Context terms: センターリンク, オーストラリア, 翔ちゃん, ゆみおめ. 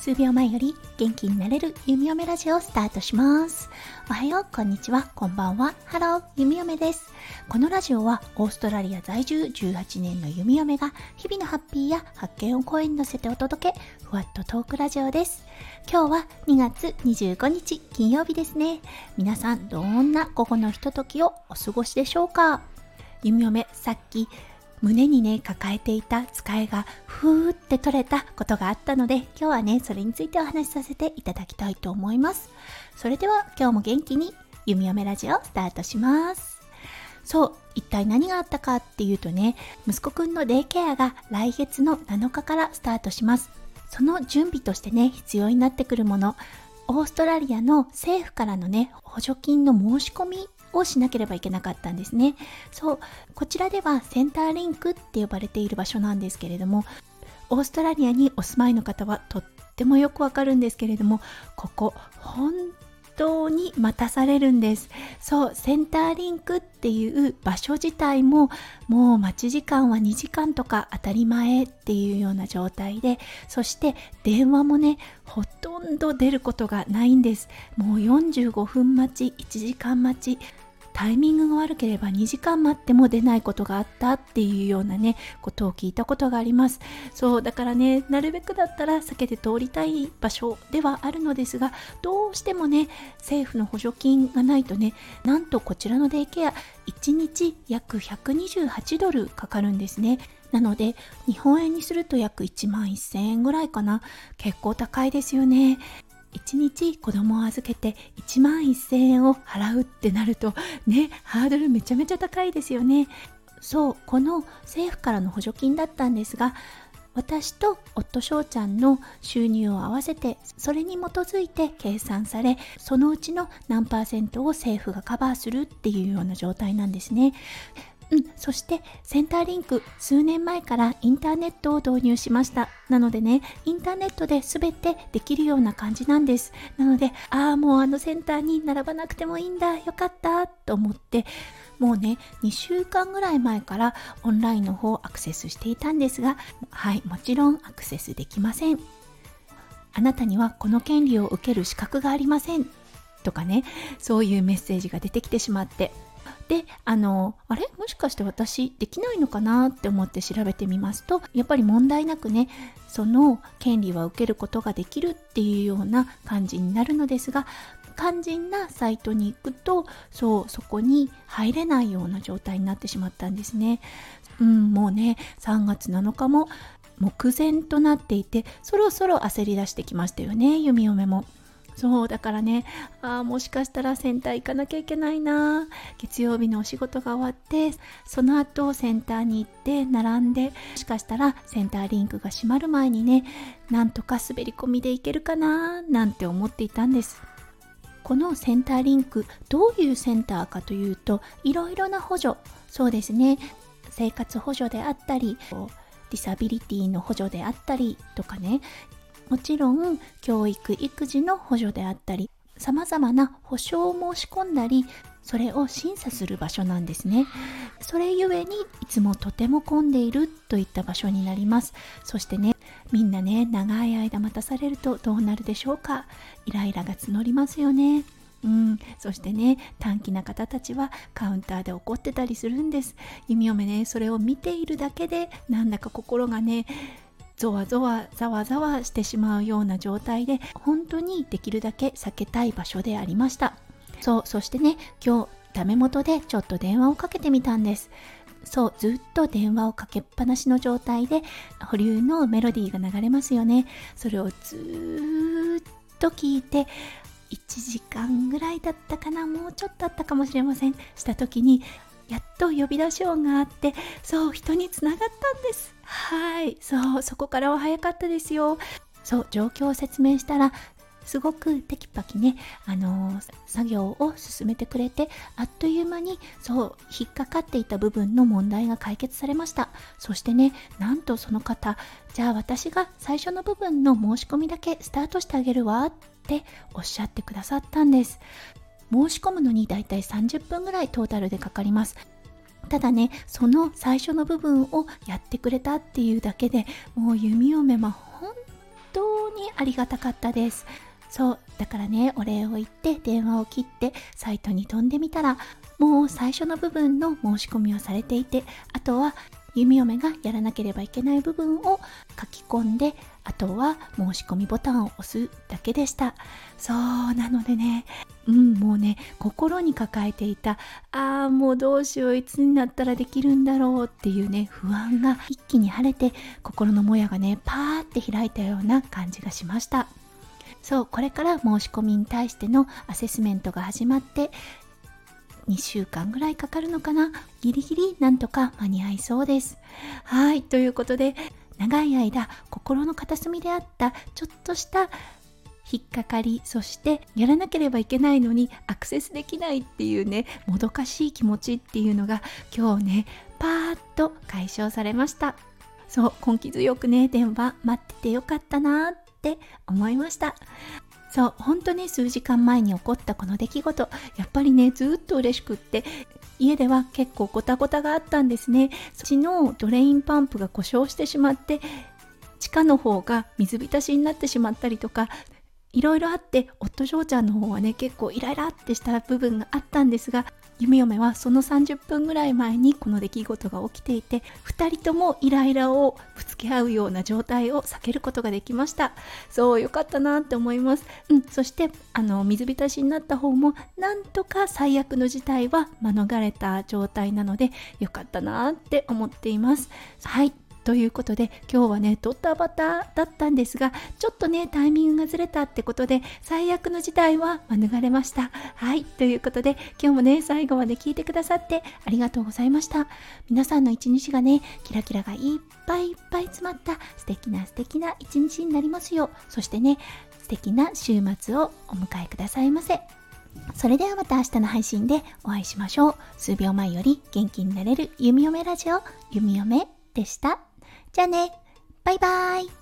数秒前より元気になれるゆみおめラジオをスタートします。おはよう、こんにちは、こんばんは、ハロー、ゆみおめです。このラジオはオーストラリア在住18年のゆみおめが日々のハッピーや発見を声に乗せてお届け、ふわっとトークラジオです。今日は2月25日金曜日ですね。皆さん、どんな午後のひとときをお過ごしでしょうか。ゆみおめ、さっき胸にね、抱えていた疲れがふーって取れたことがあったので、今日はね、それについてお話しさせていただきたいと思います。それでは今日も元気にゆみおめラジオスタートします。そう、一体何があったかっていうとね、息子くんのデイケアが来月の7日からスタートします。その準備としてね、必要になってくるもの、オーストラリアの政府からのね、補助金の申し込みをしなければいけなかったんですね。そう、こちらではセンターリンクって呼ばれている場所なんですけれども、オーストラリアにお住まいの方はとってもよくわかるんですけれども、ここ本当に待たされるんです。そう、センターリンクっていう場所自体ももう待ち時間は2時間とか当たり前っていうような状態で、そして電話もね、ほとんど出ることがないんです。もう45分待ち、1時間待ち、タイミングが悪ければ2時間待っても出ないことがあったっていうようなね、ことを聞いたことがあります。そう、だからね、なるべくだったら避けて通りたい場所ではあるのですが、どうしてもね、政府の補助金がないとね、なんとこちらのデイケア1日約128ドルかかるんですね。なので日本円にすると約1万1000円ぐらいかな。結構高いですよね。1日子供を預けて1万1000円を払うってなるとね、ハードルめちゃめちゃ高いですよね。そう、この政府からの補助金だったんですが、私と夫翔ちゃんの収入を合わせて、それに基づいて計算され、そのうちの何%を政府がカバーするっていうような状態なんですね。そしてセンターリンク、数年前からインターネットを導入しました。なのでね、インターネットで全てできるような感じなんです。なので、もうあのセンターに並ばなくてもいいんだ、よかったと思って、もうね、2週間ぐらい前からオンラインの方をアクセスしていたんですが、はい、もちろんアクセスできません。あなたにはこの権利を受ける資格がありませんとかね、そういうメッセージが出てきてしまって、で、あれ、もしかして私できないのかなって思って調べてみますと、やっぱり問題なくね、その権利は受けることができるっていうような感じになるのですが、肝心なサイトに行くと、そう、そこに入れないような状態になってしまったんですね。もうね、3月7日も目前となっていて、そろそろ焦り出してきましたよね、ゆみおめも。そう、だからね、もしかしたらセンター行かなきゃいけないな、月曜日のお仕事が終わって、その後センターに行って並んで、もしかしたらセンターリンクが閉まる前にね、なんとか滑り込みで行けるかななんて思っていたんです。このセンターリンク、どういうセンターかというと、いろいろな補助、そうですね、生活補助であったり、ディサビリティの補助であったりとかね、もちろん教育・育児の補助であったり、さまざまな保証を申し込んだり、それを審査する場所なんですね。それゆえにいつもとても混んでいるといった場所になります。そしてね、みんなね、長い間待たされるとどうなるでしょうか。イライラが募りますよね。そしてね、短気な方たちはカウンターで怒ってたりするんです。ゆみおめね、それを見ているだけでなんだか心がね、ゾワゾワザワザワしてしまうような状態で、本当にできるだけ避けたい場所でありました。そう、そしてね、今日ダメ元でちょっと電話をかけてみたんです。そう、ずっと電話をかけっぱなしの状態で保留のメロディーが流れますよね。それをずっと聞いて、1時間ぐらいだったかな、もうちょっとあったかもしれません、した時にやっと呼び出し音があって、そう、人につながったんです。はい、そう、そこからは早かったですよ。そう、状況を説明したらすごくテキパキね、作業を進めてくれて、あっという間に、そう、引っかかっていた部分の問題が解決されました。そしてね、なんとその方、じゃあ私が最初の部分の申し込みだけスタートしてあげるわっておっしゃってくださったんです。申し込むのにだいたい30分ぐらいトータルでかかります。ただね、その最初の部分をやってくれたっていうだけでもう弓嫁は本当にありがたかったです。そうだからね、お礼を言って電話を切ってサイトに飛んでみたら、もう最初の部分の申し込みをされていて、あとは弓嫁がやらなければいけない部分を書き込んで、あとは申し込みボタンを押すだけでした。そうなのでね、もうね、心に抱えていた、もうどうしよう、いつになったらできるんだろうっていうね、不安が一気に晴れて、心のもやがね、パーって開いたような感じがしました。そう、これから申し込みに対してのアセスメントが始まって2週間ぐらいかかるのかな、ギリギリなんとか間に合いそうです。はい、ということで、長い間心の片隅であったちょっとした引っかかり、そしてやらなければいけないのにアクセスできないっていうね、もどかしい気持ちっていうのが今日ね、パーッと解消されました。そう、根気強くね、電話待っててよかったなって思いました。そう、本当に数時間前に起こったこの出来事、やっぱりね、ずっと嬉しくって、家では結構ゴタゴタがあったんですね。うちのドレインパンプが故障してしまって、地下の方が水浸しになってしまったりとか、いろいろあって、夫翔ちゃんの方はね、結構イライラってした部分があったんですが、弓嫁はその30分ぐらい前にこの出来事が起きていて、2人ともイライラをぶつけ合うような状態を避けることができました。そう、よかったなって思います。そして水浸しになった方もなんとか最悪の事態は免れた状態なので、よかったなって思っています。はい、ということで、今日はね、ドタバタだったんですが、ちょっとね、タイミングがずれたってことで、最悪の事態は免れました。はい、ということで、今日もね、最後まで聞いてくださってありがとうございました。皆さんの一日がね、キラキラがいっぱいいっぱい詰まった素敵な一日になりますよう、そしてね、素敵な週末をお迎えくださいませ。それではまた明日の配信でお会いしましょう。数秒前より元気になれる弓嫁ラジオ、弓嫁でした。じゃあね、バイバイ。